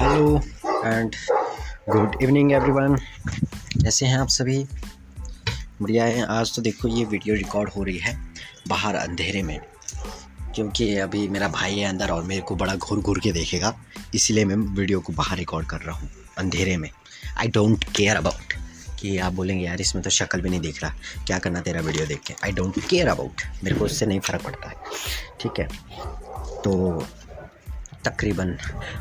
Hello and good evening everyone, कैसे हैं आप सभी? बढ़िया है। आज तो देखो ये वीडियो रिकॉर्ड हो रही है बाहर अंधेरे में, क्योंकि अभी मेरा भाई है अंदर और मेरे को बड़ा घूर घूर के देखेगा, इसीलिए मैं वीडियो को बाहर रिकॉर्ड कर रहा हूँ अंधेरे में। आई डोंट केयर अबाउट कि आप बोलेंगे यार इसमें तो शक्ल भी नहीं दिख रहा, क्या करना तेरा वीडियो देख के। आई डोंट केयर अबाउट, मेरे को उससे नहीं फ़र्क पड़ता है, ठीक है। तो तकरीबन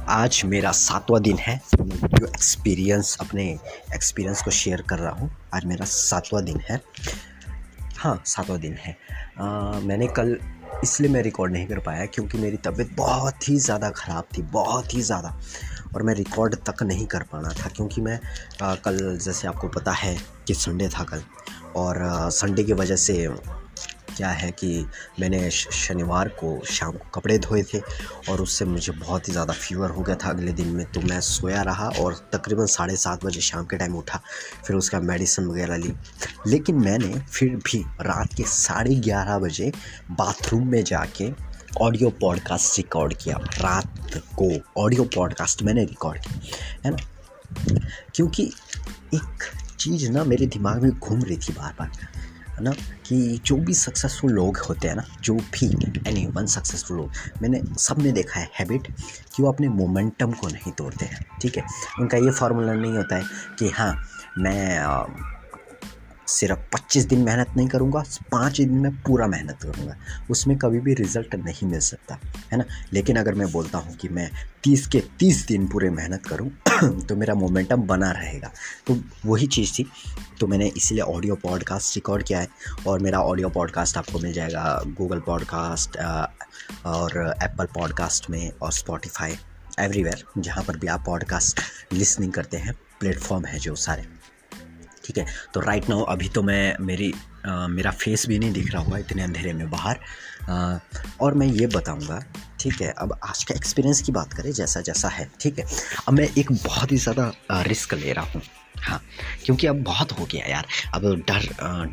आज मेरा 7वां दिन है, मैं वीडियो एक्सपीरियंस को शेयर कर रहा हूँ। आज मेरा 7वां दिन है, हाँ 7वां दिन है। मैंने कल इसलिए मैं रिकॉर्ड नहीं कर पाया क्योंकि मेरी तबीयत बहुत ही ज़्यादा ख़राब थी, बहुत ही ज़्यादा, और मैं रिकॉर्ड तक नहीं कर पाना था क्योंकि मैं कल, जैसे आपको पता है कि संडे था कल, और संडे की वजह से क्या है कि मैंने शनिवार को शाम को कपड़े धोए थे और उससे मुझे बहुत ही ज़्यादा फीवर हो गया था अगले दिन में। तो मैं सोया रहा और तकरीबन 7:30 बजे शाम के टाइम उठा, फिर उसका मेडिसिन वगैरह ली, लेकिन मैंने फिर भी रात के 11:30 बजे बाथरूम में जाके ऑडियो पॉडकास्ट रिकॉर्ड किया। रात को ऑडियो पॉडकास्ट मैंने रिकॉर्ड किया, है ना, क्योंकि एक चीज़ ना मेरे दिमाग में घूम रही थी बार बार, है ना, कि जो भी सक्सेसफुल लोग होते हैं ना, जो भी एनीवन सक्सेसफुल लोग, मैंने सब में देखा है हैबिट कि वो अपने मोमेंटम को नहीं तोड़ते हैं, ठीक है। उनका ये फार्मूला नहीं होता है कि हाँ मैं सिर्फ 25 दिन मेहनत नहीं करूँगा, 5 दिन में पूरा मेहनत करूँगा, उसमें कभी भी रिज़ल्ट नहीं मिल सकता, है ना। लेकिन अगर मैं बोलता हूँ कि मैं 30 के 30 दिन पूरे मेहनत करूँ तो मेरा मोमेंटम बना रहेगा। तो वही चीज़ थी, तो मैंने इसलिए ऑडियो पॉडकास्ट रिकॉर्ड किया है। और मेरा ऑडियो पॉडकास्ट आपको मिल जाएगा गूगल पॉडकास्ट और एप्पल पॉडकास्ट में और स्पॉटिफाई, एवरीवेयर, जहाँ पर भी आप पॉडकास्ट लिसनिंग करते हैं, प्लेटफॉर्म है जो सारे, ठीक है। तो राइट नाउ अभी तो मैं मेरा फेस भी नहीं दिख रहा होगा इतने अंधेरे में बाहर, और मैं ये बताऊंगा, ठीक है। अब आज का एक्सपीरियंस की बात करें, जैसा जैसा है, ठीक है। अब मैं एक बहुत ही ज़्यादा रिस्क ले रहा हूँ, हाँ, क्योंकि अब बहुत हो गया यार। अब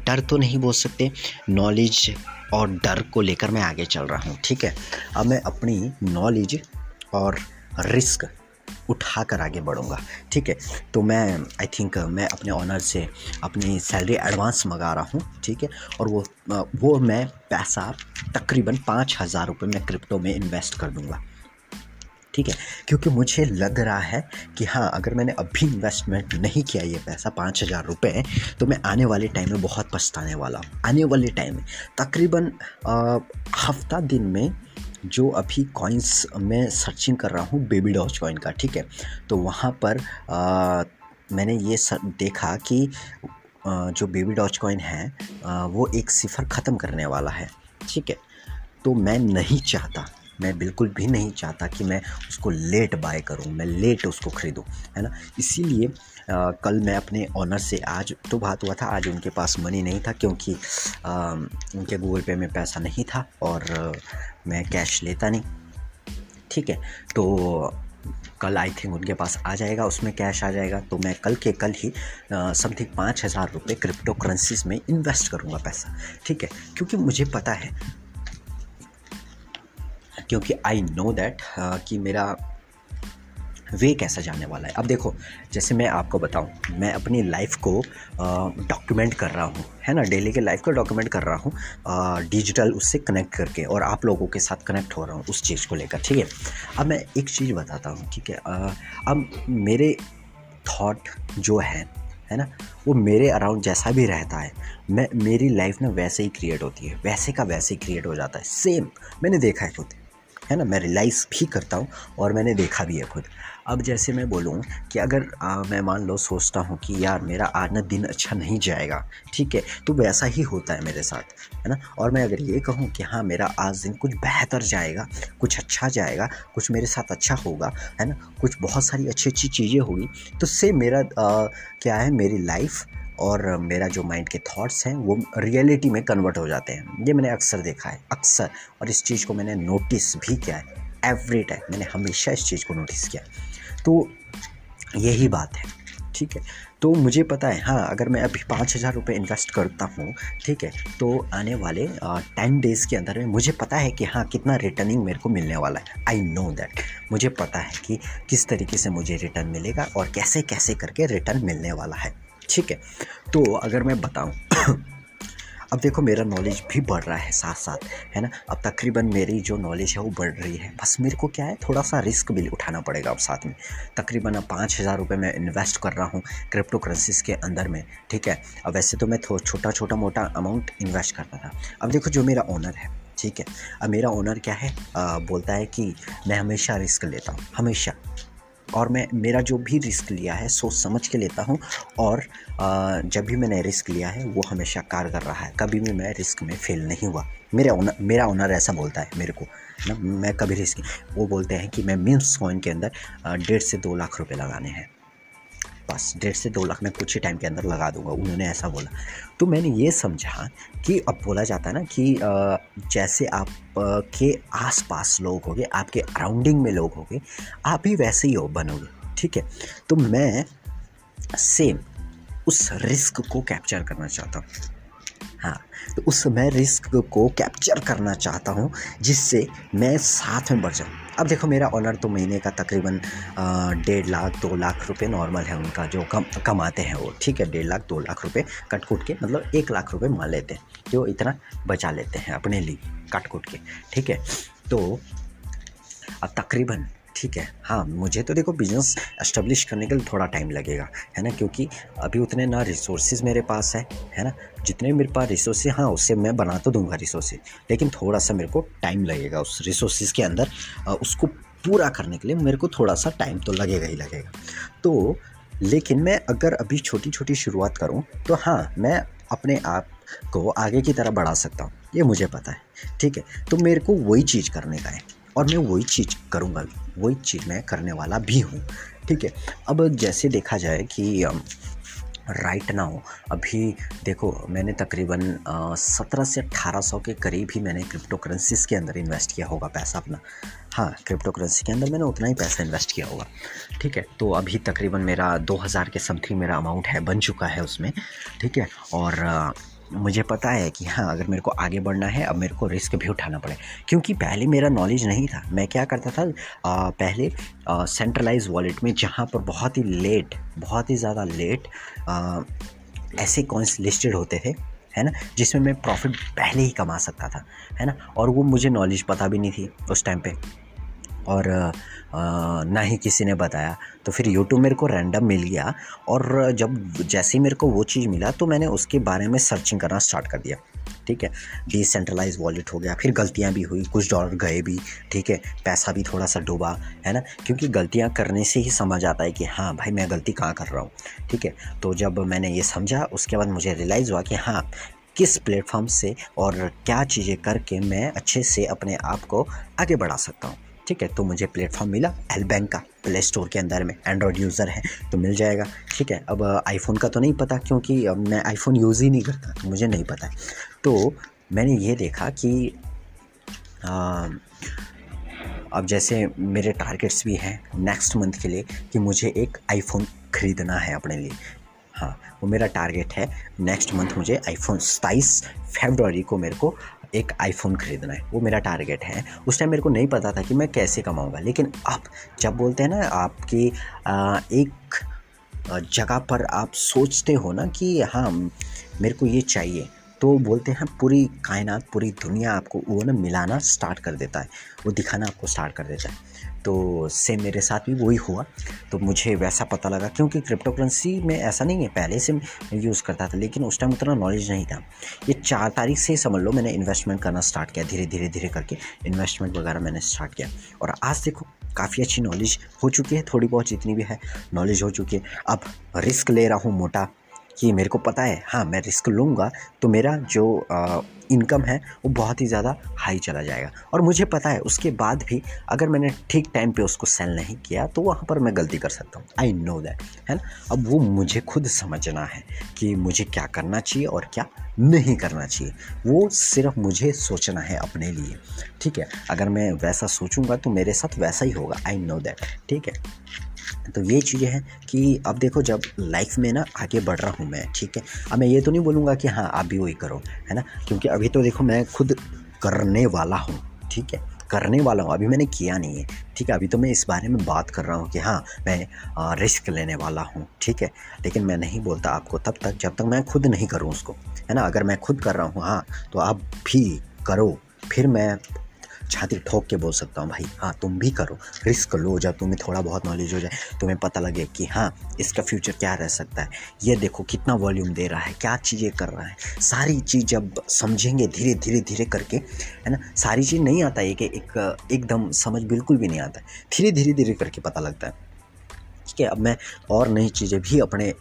डर तो नहीं बोल सकते, नॉलेज और डर को लेकर मैं आगे चल रहा हूँ, ठीक है। अब मैं अपनी नॉलेज और रिस्क उठा कर आगे बढ़ूँगा, ठीक है। तो मैं आई थिंक मैं अपने ऑनर से अपनी सैलरी एडवांस मंगा रहा हूँ, ठीक है। और वो मैं पैसा तकरीबन 5,000 रुपये मैं क्रिप्टो में इन्वेस्ट कर दूँगा, ठीक है। क्योंकि मुझे लग रहा है कि हाँ अगर मैंने अभी इन्वेस्टमेंट नहीं किया ये पैसा 5,000 रुपये, तो मैं आने वाले टाइम में बहुत पछताने वाला हूँ। आने वाले टाइम में तकरीबन हफ्ता दिन में जो अभी कॉइन्स मैं सर्चिंग कर रहा हूँ बेबी डॉज कॉइन का, ठीक है। तो वहाँ पर मैंने ये देखा कि जो बेबी डॉज कॉइन है वो 1 सिफर ख़त्म करने वाला है, ठीक है। तो मैं नहीं चाहता, मैं बिल्कुल भी नहीं चाहता कि मैं उसको लेट बाय करूँ, मैं लेट उसको ख़रीदूँ, है ना। इसीलिए कल मैं अपने ऑनर से, आज तो बात हुआ था, आज उनके पास मनी नहीं था क्योंकि उनके गूगल पे में पैसा नहीं था और मैं कैश लेता नहीं, ठीक है। तो कल आई थिंक उनके पास आ जाएगा, उसमें कैश आ जाएगा, तो मैं कल के कल ही समथिंग 5,000 रुपये क्रिप्टो करेंसीज में इन्वेस्ट करूँगा पैसा, ठीक है। क्योंकि मुझे पता है, क्योंकि आई नो दैट कि मेरा वे कैसा जाने वाला है। अब देखो जैसे मैं आपको बताऊं, मैं अपनी लाइफ को डॉक्यूमेंट कर रहा हूं, है ना, डेली के लाइफ को डॉक्यूमेंट कर रहा हूं डिजिटल, उससे कनेक्ट करके, और आप लोगों के साथ कनेक्ट हो रहा हूं उस चीज़ को लेकर, ठीक है। अब मैं एक चीज़ बताता हूं, ठीक है। अब मेरे थॉट जो है ना, वो मेरे अराउंड जैसा भी रहता है, मैं मेरी लाइफ ना वैसे ही क्रिएट होती है, वैसे का वैसे ही क्रिएट हो जाता है, सेम मैंने देखा है खुद, है ना। मैं रियलाइज़ भी करता हूँ और मैंने देखा भी है खुद। अब जैसे मैं बोलूँ कि अगर मैं मान लो सोचता हूँ कि यार मेरा आज ना दिन अच्छा नहीं जाएगा, ठीक है, तो वैसा ही होता है मेरे साथ, है ना। और मैं अगर ये कहूँ कि हाँ मेरा आज दिन कुछ बेहतर जाएगा, कुछ अच्छा जाएगा, कुछ मेरे साथ अच्छा होगा, है ना, कुछ बहुत सारी अच्छी अच्छी चीज़ें होगी, तो से मेरा क्या है, मेरी लाइफ और मेरा जो माइंड के थॉट्स हैं वो रियलिटी में कन्वर्ट हो जाते हैं। ये मैंने अक्सर देखा है, अक्सर, और इस चीज़ को मैंने नोटिस भी किया है, एवरी टाइम मैंने हमेशा इस चीज़ को नोटिस किया है। तो यही बात है, ठीक है। तो मुझे पता है हाँ, अगर मैं अभी 5,000 रुपये इन्वेस्ट करता हूँ, ठीक है, तो आने वाले 10 डेज़ के अंदर में मुझे पता है कि हाँ कितना रिटर्निंग मेरे को मिलने वाला है। आई नो दैट, मुझे पता है कि किस तरीके से मुझे रिटर्न मिलेगा और कैसे कैसे करके रिटर्न मिलने वाला है, ठीक है। तो अगर मैं बताऊँ अब देखो मेरा नॉलेज भी बढ़ रहा है साथ साथ, है ना। अब तकरीबन मेरी जो नॉलेज है वो बढ़ रही है, बस मेरे को क्या है थोड़ा सा रिस्क भी उठाना पड़ेगा अब साथ में। तकरीबन अब 5,000 रुपये मैं इन्वेस्ट कर रहा हूँ क्रिप्टो करेंसीज़ के अंदर में, ठीक है। अब वैसे तो मैं छोटा छोटा मोटा अमाउंट इन्वेस्ट करता था। अब देखो जो मेरा ओनर है, ठीक है, अब मेरा ओनर क्या है बोलता है कि मैं हमेशा रिस्क लेता हूँ हमेशा, और मैं मेरा जो भी रिस्क लिया है सोच समझ के लेता हूँ, और जब भी मैंने रिस्क लिया है वो हमेशा कारगर रहा है, कभी भी मैं रिस्क में फेल नहीं हुआ। मेरा ओनर ऐसा बोलता है मेरे को ना, मैं कभी रिस्क, वो बोलते हैं कि मैं मीम्स कॉइन के अंदर 1.5 से 2 लाख रुपए लगाने हैं, बस 1.5 से 2 लाख में कुछ ही टाइम के अंदर लगा दूंगा, उन्होंने ऐसा बोला। तो मैंने ये समझा कि अब बोला जाता है ना कि जैसे आप के आसपास लोग होंगे, आपके अराउंडिंग में लोग होंगे, आप ही वैसे ही बनोगे, ठीक है। तो मैं सेम उस रिस्क को कैप्चर करना चाहता हूँ, हाँ, तो उस मैं रिस्क को कैप्चर करना चाहता हूँ जिससे मैं साथ में बढ़ जाऊँ। अब देखो मेरा ओनर तो महीने का तकरीबन 1.5 लाख 2 लाख रुपए नॉर्मल है उनका जो कमाते हैं वो, ठीक है। 1.5 लाख 2 लाख रुपए कट कूट के, मतलब 1 लाख रुपए मान लेते हैं जो इतना बचा लेते हैं अपने लिए कट कूट के, ठीक है। तो अब तकरीबन, ठीक है, हाँ मुझे तो देखो बिज़नेस एस्टेब्लिश करने के लिए थोड़ा टाइम लगेगा, है ना, क्योंकि अभी उतने ना रिसोर्सेज मेरे पास है ना। जितने मेरे पास रिसोर्सेज, हाँ उससे मैं बना तो दूंगा रिसोर्सेज, लेकिन थोड़ा सा मेरे को टाइम लगेगा उस रिसोर्सेज के अंदर उसको पूरा करने के लिए मेरे को थोड़ा सा टाइम तो लगेगा ही लगेगा। तो लेकिन मैं अगर अभी छोटी छोटी शुरुआत करूँ तो हाँ मैं अपने आप को आगे की तरह बढ़ा सकता हूँ, ये मुझे पता है, ठीक है। तो मेरे को वही चीज़ करने का है और मैं वही चीज़ करूँगा, वही चीज़ मैं करने वाला भी हूँ, ठीक है। अब जैसे देखा जाए कि राइट नाउ अभी देखो मैंने तकरीबन 1700 से 1800 के करीब ही मैंने क्रिप्टो करेंसीज़ के अंदर इन्वेस्ट किया होगा पैसा अपना, हाँ क्रिप्टो करेंसी के अंदर मैंने उतना ही पैसा इन्वेस्ट किया होगा, ठीक है। तो अभी तकरीबन मेरा 2000 के समथिंग मेरा अमाउंट है, बन चुका है उसमें, ठीक है। और मुझे पता है कि हाँ अगर मेरे को आगे बढ़ना है अब मेरे को रिस्क भी उठाना पड़े, क्योंकि पहले मेरा नॉलेज नहीं था। मैं क्या करता था पहले सेंट्रलाइज वॉलेट में, जहाँ पर बहुत ही ज़्यादा लेट ऐसे कॉइन्स लिस्टेड होते थे, है ना, जिसमें मैं प्रॉफिट पहले ही कमा सकता था, है ना, और वो मुझे नॉलेज पता भी नहीं थी उस टाइम पे, और ना ही किसी ने बताया। तो फिर YouTube मेरे को रैंडम मिल गया, और जैसे ही मेरे को वो चीज़ मिला तो मैंने उसके बारे में सर्चिंग करना स्टार्ट कर दिया, ठीक है। डिसेंट्रलाइज वॉलेट हो गया, फिर गलतियां भी हुई, कुछ डॉलर गए भी, ठीक है, पैसा भी थोड़ा सा डूबा, है ना, क्योंकि गलतियां करने से ही समझ आता है कि हाँ भाई मैं गलती कहाँ कर रहा हूँ, ठीक है। तो जब मैंने ये समझा उसके बाद मुझे रियलाइज़ हुआ कि हाँ किस प्लेटफॉर्म से और क्या चीज़ें करके मैं अच्छे से अपने आप को आगे बढ़ा सकता हूँ, ठीक है। तो मुझे प्लेटफॉर्म मिला एल बैंक का, प्ले स्टोर के अंदर में, एंड्रॉयड यूज़र है तो मिल जाएगा, ठीक है। अब आईफोन का तो नहीं पता क्योंकि मैं आईफोन यूज़ ही नहीं करता, तो मुझे नहीं पता है। तो मैंने ये देखा कि अब जैसे मेरे टारगेट्स भी हैं नेक्स्ट मंथ के लिए कि मुझे एक आईफोन ख़रीदना है अपने लिए, हाँ वो मेरा टारगेट है। नेक्स्ट मंथ मुझे आईफोन 27 फरवरी को मेरे को एक आईफोन ख़रीदना है, वो मेरा टारगेट है। उस टाइम मेरे को नहीं पता था कि मैं कैसे कमाऊंगा, लेकिन अब जब बोलते हैं ना आपकी एक जगह पर आप सोचते हो ना कि हाँ मेरे को ये चाहिए, तो बोलते हैं पूरी कायनात पूरी दुनिया आपको वो ना मिलाना स्टार्ट कर देता है, वो दिखाना आपको स्टार्ट कर देता है। तो से मेरे साथ भी वही हुआ, तो मुझे वैसा पता लगा, क्योंकि क्रिप्टो करेंसी में ऐसा नहीं है पहले से मैं यूज़ करता था, लेकिन उस टाइम उतना नॉलेज नहीं था। ये 4 तारीख से समझ लो मैंने इन्वेस्टमेंट करना स्टार्ट किया, धीरे धीरे करके इन्वेस्टमेंट वगैरह मैंने स्टार्ट किया, और आज देखो काफ़ी अच्छी नॉलेज हो चुकी है, थोड़ी बहुत जितनी भी है नॉलेज हो चुकी है। अब रिस्क ले रहा हूँ मोटा, कि मेरे को पता है हाँ मैं रिस्क लूँगा तो मेरा जो इनकम है वो बहुत ही ज़्यादा हाई चला जाएगा, और मुझे पता है उसके बाद भी अगर मैंने ठीक टाइम पे उसको सेल नहीं किया तो वहाँ पर मैं गलती कर सकता हूँ। आई नो दैट, है ना। अब वो मुझे खुद समझना है कि मुझे क्या करना चाहिए और क्या नहीं करना चाहिए, वो सिर्फ मुझे सोचना है अपने लिए, ठीक है। अगर मैं वैसा सोचूंगा तो मेरे साथ वैसा ही होगा, आई नो दैट, ठीक है। तो ये चीज़ें हैं कि अब देखो जब लाइफ में ना आगे बढ़ रहा हूँ मैं, ठीक है, अब मैं ये तो नहीं बोलूँगा कि हाँ आप भी वही करो, है ना, क्योंकि अभी तो देखो मैं खुद करने वाला हूँ, ठीक है, करने वाला हूँ, अभी मैंने किया नहीं है, ठीक है, अभी तो मैं इस बारे में बात कर रहा हूँ कि हाँ मैं रिस्क लेने वाला हूँ, ठीक है, लेकिन मैं नहीं बोलता आपको तब तक जब तक मैं खुद नहीं करूँ उसको, है ना। अगर मैं खुद कर रहा हूँ हाँ तो आप भी करो, फिर मैं छाती ठोक के बोल सकता हूँ भाई हाँ तुम भी करो, रिस्क लो, जब तुम्हें थोड़ा बहुत नॉलेज हो जाए, तुम्हें पता लगे कि हाँ इसका फ्यूचर क्या रह सकता है, ये देखो कितना वॉल्यूम दे रहा है, क्या चीज़ें कर रहा है, सारी चीज़ जब समझेंगे धीरे धीरे धीरे करके, है ना, सारी चीज़ नहीं आता है कि एकदम समझ बिल्कुल भी नहीं आता, धीरे धीरे धीरे करके पता लगता है, ठीक है। अब मैं और नई चीज़ें भी अपने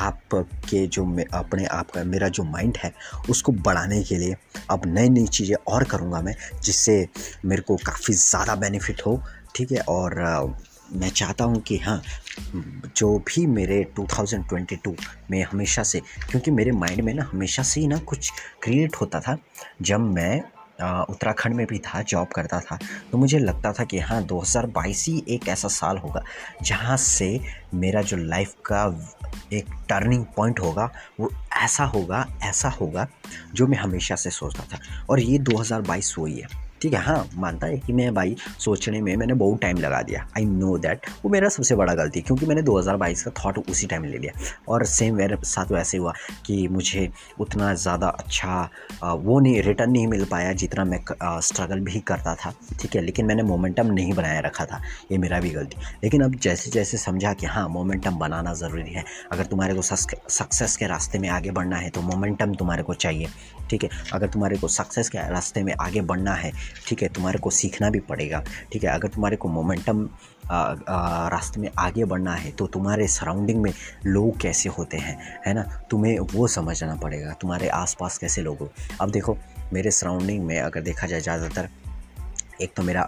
आप के जो अपने आप का मेरा जो माइंड है उसको बढ़ाने के लिए अब नई नई चीज़ें और करूँगा मैं, जिससे मेरे को काफ़ी ज़्यादा बेनिफिट हो, ठीक है। और मैं चाहता हूँ कि हाँ जो भी मेरे 2022 में हमेशा से, क्योंकि मेरे माइंड में ना हमेशा से ही ना कुछ क्रिएट होता था, जब मैं उत्तराखंड में भी था, जॉब करता था, तो मुझे लगता था कि हाँ 2022 ही एक ऐसा साल होगा जहाँ से मेरा जो लाइफ का एक टर्निंग पॉइंट होगा वो ऐसा होगा जो मैं हमेशा से सोचता था, और ये 2022 वही है, ठीक है। हाँ मानता है कि मैं भाई सोचने में मैंने बहुत टाइम लगा दिया, आई नो दैट, वो मेरा सबसे बड़ा गलती है, क्योंकि मैंने 2022 का थॉट उसी टाइम ले लिया, और सेम मेरे साथ वैसे हुआ कि मुझे उतना ज़्यादा अच्छा वो नहीं रिटर्न नहीं मिल पाया जितना मैं स्ट्रगल भी करता था, ठीक है, लेकिन मैंने मोमेंटम नहीं बनाया रखा था, ये मेरा भी गलती। लेकिन अब जैसे जैसे समझा कि हाँ मोमेंटम बनाना ज़रूरी है, अगर तुम्हारे को सक्सेस के रास्ते में आगे बढ़ना है तो मोमेंटम तुम्हारे को चाहिए, ठीक है, अगर तुम्हारे को सक्सेस के रास्ते में आगे बढ़ना है, ठीक है, तुम्हारे को सीखना भी पड़ेगा, ठीक है, अगर तुम्हारे को मोमेंटम रास्ते में आगे बढ़ना है तो तुम्हारे सराउंडिंग में लोग कैसे होते हैं, है ना, तुम्हें वो समझना पड़ेगा, तुम्हारे आसपास कैसे लोग हो। अब देखो मेरे सराउंडिंग में अगर देखा जाए ज़्यादातर एक तो मेरा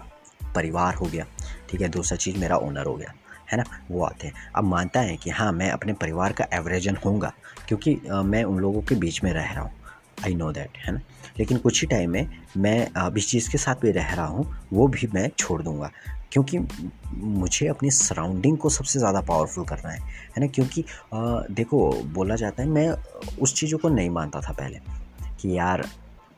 परिवार हो गया, ठीक है, दूसरा चीज़ मेरा ओनर हो गया, है ना, वो आते हैं। अब मानता है कि हाँ मैं अपने परिवार का एवरेजन होऊंगा क्योंकि मैं उन लोगों के बीच में रह रहा हूँ, आई नो दैट, है ना, लेकिन कुछ ही टाइम में मैं इस चीज़ के साथ भी रह रहा हूँ वो भी मैं छोड़ दूँगा, क्योंकि मुझे अपनी सराउंडिंग को सबसे ज़्यादा पावरफुल करना है ना, क्योंकि देखो बोला जाता है, मैं उस चीज़ों को नहीं मानता था पहले कि यार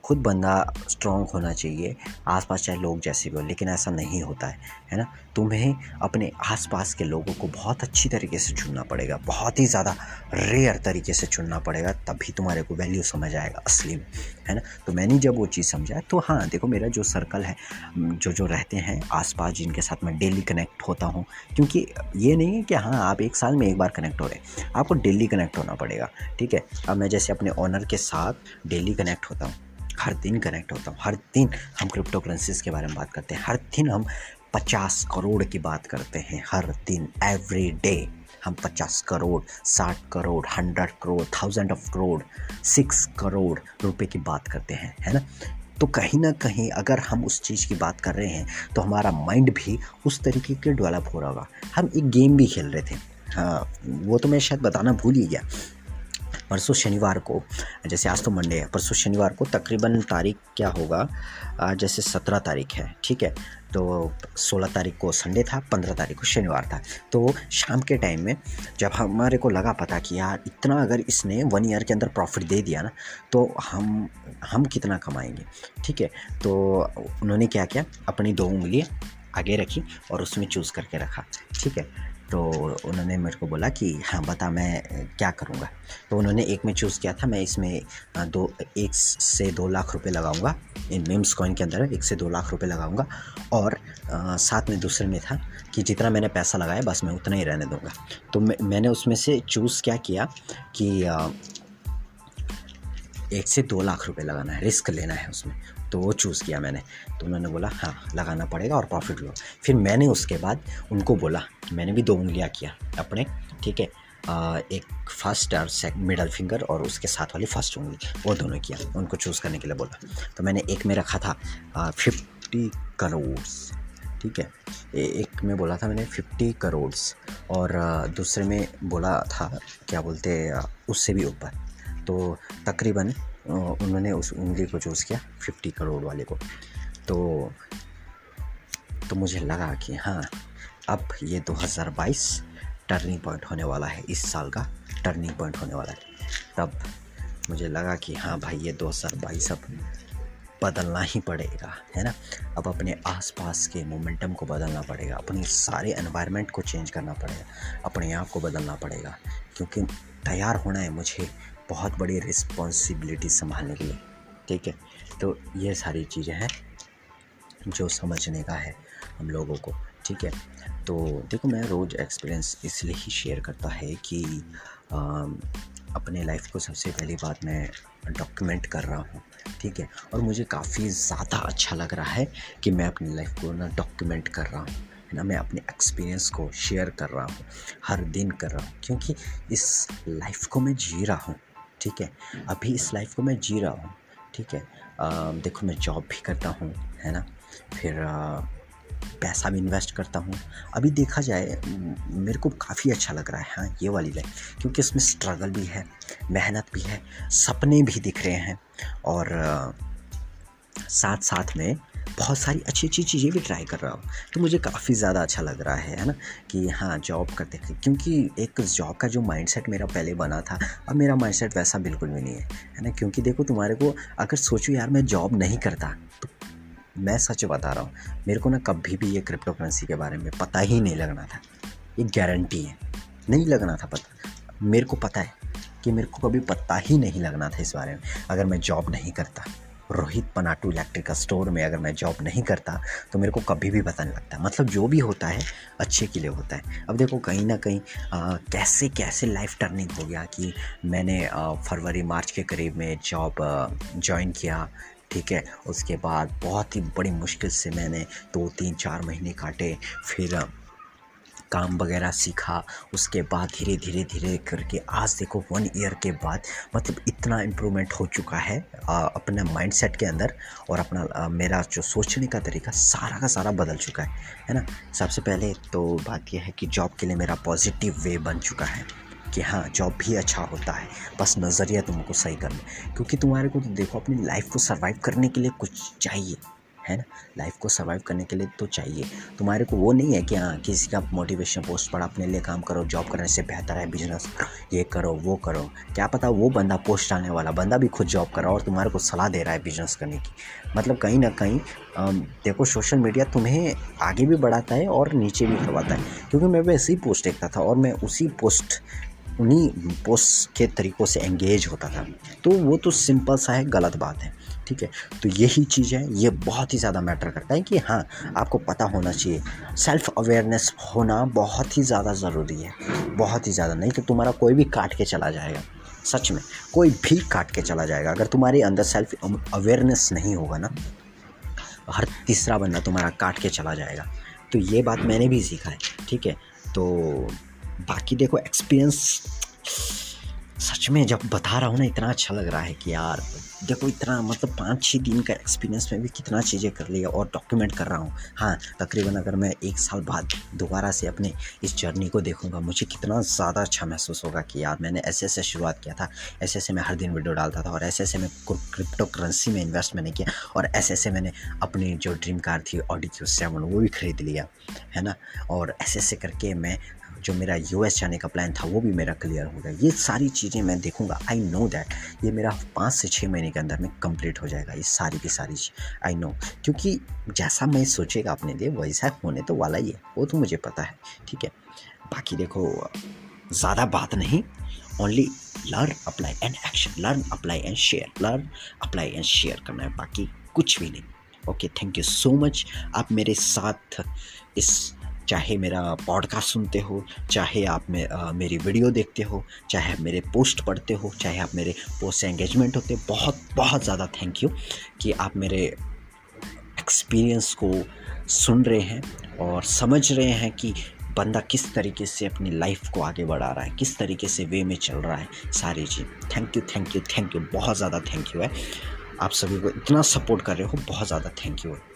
खुद बंदा स्ट्रॉन्ग होना चाहिए, आसपास चाहे लोग जैसे भी हो, लेकिन ऐसा नहीं होता है ना, तुम्हें अपने आसपास के लोगों को बहुत अच्छी तरीके से चुनना पड़ेगा, बहुत ही ज़्यादा रेयर तरीके से चुनना पड़ेगा, तभी तुम्हारे को वैल्यू समझ आएगा असली में, है ना। तो मैंने जब वो चीज़ समझा तो हाँ देखो मेरा जो सर्कल है, जो रहते हैं आसपास, जिनके साथ मैं डेली कनेक्ट होता हूँ, क्योंकि ये नहीं है कि हाँ आप एक साल में एक बार कनेक्ट हो रहे, आपको डेली कनेक्ट होना पड़ेगा, ठीक है। अब मैं जैसे अपने ऑनर के साथ डेली कनेक्ट होता हूँ, हर दिन कनेक्ट होता हूँ, हर दिन हम क्रिप्टो करेंसीज़ के बारे में बात करते हैं, हर दिन हम 50 करोड़ की बात करते हैं, हर दिन एवरी डे हम 50 करोड़ 60 करोड़ 100 करोड़ 1000 करोड़ 6 करोड़ रुपए की बात करते हैं, है ना। तो कहीं ना कहीं अगर हम उस चीज़ की बात कर रहे हैं तो हमारा माइंड भी उस तरीके के डेवलप हो रहा होगा। हम एक गेम भी खेल रहे थे, हाँ वो तो मैं शायद बताना भूल ही गया, परसों शनिवार को, जैसे आज तो मंडे है, परसों शनिवार को तकरीबन तारीख क्या होगा, जैसे 17 तारीख है, ठीक है, तो 16 तारीख को संडे था, 15 तारीख को शनिवार था। तो शाम के टाइम में जब हमारे को लगा पता कि यार इतना अगर इसने 1 ईयर के अंदर प्रॉफिट दे दिया ना तो हम कितना कमाएंगे, ठीक है। तो उन्होंने क्या किया, अपनी 2 उंगलियाँ आगे रखी और उसमें चूज़ करके रखा, ठीक है। तो उन्होंने मेरे को बोला कि हाँ बता मैं क्या करूँगा, तो उन्होंने एक में चूज़ किया था मैं इसमें 1 से 2 लाख रुपए लगाऊंगा, इन मीम्स कॉइन के अंदर 1 से 2 लाख रुपए लगाऊंगा, और साथ में दूसरे में था कि जितना मैंने पैसा लगाया बस मैं उतना ही रहने दूँगा। तो मैंने उसमें से चूज़ क्या किया कि 1 से 2 लाख रुपए लगाना है, रिस्क लेना है उसमें, तो वो चूज़ किया मैंने। तो उन्होंने बोला हाँ लगाना पड़ेगा और प्रॉफिट लो। फिर मैंने उसके बाद उनको बोला, मैंने भी 2 उंगलियाँ किया अपने, ठीक है, एक फर्स्ट और मिडल फिंगर और उसके साथ वाली फर्स्ट उंगली, वो दोनों किया, उनको चूज़ करने के लिए बोला। तो मैंने एक में रखा था 50 करोड़, ठीक है, एक में बोला था मैंने 50 करोड़ और दूसरे में बोला था क्या बोलते उससे भी ऊपर। तो तकरीबन उन्होंने उस उंगली को चूज़ किया 50 करोड़ वाले को। तो मुझे लगा कि हाँ अब ये 2022 टर्निंग पॉइंट होने वाला है, इस साल का टर्निंग पॉइंट होने वाला है। तब मुझे लगा कि हाँ भाई ये 2022 अब बदलना ही पड़ेगा, है ना। अब अपने आसपास के मोमेंटम को बदलना पड़ेगा, अपने सारे एनवायरनमेंट को चेंज करना पड़ेगा, अपने आप को बदलना पड़ेगा, क्योंकि तैयार होना है मुझे बहुत बड़ी रिस्पॉन्सिबिलिटी संभालने के लिए। ठीक है, तो ये सारी चीज़ें हैं जो समझने का है हम लोगों को। ठीक है, तो देखो मैं रोज़ एक्सपीरियंस इसलिए ही शेयर करता है कि अपने लाइफ को सबसे पहली बात मैं डॉक्यूमेंट कर रहा हूँ। ठीक है, और मुझे काफ़ी ज़्यादा अच्छा लग रहा है कि मैं अपनी लाइफ को ना डॉक्यूमेंट कर रहा हूँ, है ना। मैं अपने एक्सपीरियंस को शेयर कर रहा हूँ, हर दिन कर रहा हूँ, क्योंकि इस लाइफ को मैं जी रहा हूँ। ठीक है, अभी इस लाइफ को मैं जी रहा हूँ। ठीक है, देखो मैं जॉब भी करता हूँ, है ना, फिर पैसा भी इन्वेस्ट करता हूँ। अभी देखा जाए मेरे को काफ़ी अच्छा लग रहा है हाँ ये वाली लाइफ, क्योंकि इसमें स्ट्रगल भी है, मेहनत भी है, सपने भी दिख रहे हैं, और साथ साथ में बहुत सारी अच्छी अच्छी चीज़ें भी ट्राई कर रहा हूँ। तो मुझे काफ़ी ज़्यादा अच्छा लग रहा है ना कि हाँ जॉब करते, क्योंकि एक जॉब का जो माइंडसेट मेरा पहले बना था अब मेरा माइंडसेट वैसा बिल्कुल भी नहीं है, है ना। क्योंकि देखो तुम्हारे को अगर सोचो यार मैं जॉब नहीं करता, तो मैं सच बता रहा हूँ मेरे को ना कभी भी ये क्रिप्टो करेंसी के बारे में पता ही नहीं लगना था, ये गारंटी है नहीं लगना था पता। मेरे को पता है कि मेरे को कभी पता ही नहीं लगना था इस बारे में। अगर मैं जॉब नहीं करता, रोहित पनाटू इलेक्ट्रिकल स्टोर में अगर मैं जॉब नहीं करता, तो मेरे को कभी भी पता नहीं लगता। मतलब जो भी होता है अच्छे के लिए होता है। अब देखो कहीं ना कहीं कैसे कैसे लाइफ टर्निंग हो गया कि मैंने फरवरी मार्च के करीब में जॉब जॉइन किया। ठीक है, उसके बाद बहुत ही बड़ी मुश्किल से मैंने 2-3-4 महीने काटे, फिर काम वगैरह सीखा, उसके बाद धीरे धीरे करके आज देखो 1 ईयर के बाद मतलब इतना इम्प्रूवमेंट हो चुका है अपने माइंडसेट के अंदर, और अपना मेरा जो सोचने का तरीका सारा का सारा बदल चुका है ना। सबसे पहले तो बात यह है कि जॉब के लिए मेरा पॉजिटिव वे बन चुका है कि हाँ जॉब भी अच्छा होता है, बस नज़रिया तुमको सही करना, क्योंकि तुम्हारे को तो देखो अपनी लाइफ को सर्वाइव करने के लिए कुछ चाहिए, है ना। लाइफ को सर्वाइव करने के लिए तो चाहिए तुम्हारे को, वो नहीं है कि हाँ किसी का मोटिवेशन पोस्ट पड़ा अपने लिए काम करो, जॉब करने से बेहतर है बिजनेस ये करो वो करो, क्या पता वो बंदा पोस्ट आने वाला बंदा भी खुद जॉब कर रहा और तुम्हारे को सलाह दे रहा है बिजनेस करने की। मतलब कहीं ना कहीं देखो सोशल मीडिया तुम्हें आगे भी बढ़ाता है और नीचे भी करवाता है, क्योंकि मैं वैसे ही पोस्ट देखता था और मैं उसी पोस्ट उन्हीं पोस्ट के तरीक़ों से एंगेज होता था, तो वो तो सिंपल सा है गलत बात है। ठीक है, तो यही चीज़ है, ये बहुत ही ज़्यादा मैटर करता है कि हाँ आपको पता होना चाहिए, सेल्फ अवेयरनेस होना बहुत ही ज़्यादा ज़रूरी है, बहुत ही ज़्यादा, नहीं तो तुम्हारा कोई भी काट के चला जाएगा, सच में कोई भी काट के चला जाएगा। अगर तुम्हारे अंदर सेल्फ अवेयरनेस नहीं होगा ना, हर तीसरा बंदा तुम्हारा काट के चला जाएगा। तो ये बात मैंने भी सीखा है। ठीक है, तो बाकी देखो एक्सपीरियंस सच में जब बता रहा हूँ ना इतना अच्छा लग रहा है कि यार देखो इतना मतलब 5-6 दिन का एक्सपीरियंस में भी कितना चीज़ें कर लिया और डॉक्यूमेंट कर रहा हूँ। हाँ तकरीबन अगर मैं 1 साल बाद दोबारा से अपने इस जर्नी को देखूँगा मुझे कितना ज़्यादा अच्छा महसूस होगा कि यार मैंने ऐसे ऐसे शुरुआत किया था, ऐसे ऐसे मैं हर दिन वीडियो डालता था, और ऐसे ऐसे मैं क्रिप्टो करेंसी में इन्वेस्ट मैंने किया, और ऐसे ऐसे मैंने अपनी जो ड्रीम कार थी ऑडी Q7 वो भी ख़रीद लिया, है ना। और ऐसे ऐसे करके मैं जो मेरा US जाने का प्लान था वो भी मेरा क्लियर हो गया। ये सारी चीज़ें मैं देखूंगा, आई नो दैट ये मेरा 5 से 6 महीने के अंदर में कंप्लीट हो जाएगा, ये सारी की सारी आई नो, क्योंकि जैसा मैं सोचेगा अपने लिए वैसा होने तो वाला ही है, वो तो मुझे पता है। ठीक है, बाकी देखो ज़्यादा बात नहीं, only learn apply and action, learn apply and share, learn apply and share करना है, बाकी कुछ भी नहीं। Okay, thank you so much, आप मेरे साथ इस चाहे मेरा पॉडकास्ट सुनते हो, चाहे आप मेरी वीडियो देखते हो, चाहे आप मेरे पोस्ट पढ़ते हो, चाहे आप मेरे पोस्ट से एंगेजमेंट होते हो, बहुत ज़्यादा थैंक यू कि आप मेरे एक्सपीरियंस को सुन रहे हैं और समझ रहे हैं कि बंदा किस तरीके से अपनी लाइफ को आगे बढ़ा रहा है, किस तरीके से वे में चल रहा है सारी चीज़। थैंक यू बहुत ज़्यादा थैंक यू है, आप सभी को इतना सपोर्ट कर रहे हो, बहुत ज़्यादा थैंक यू है।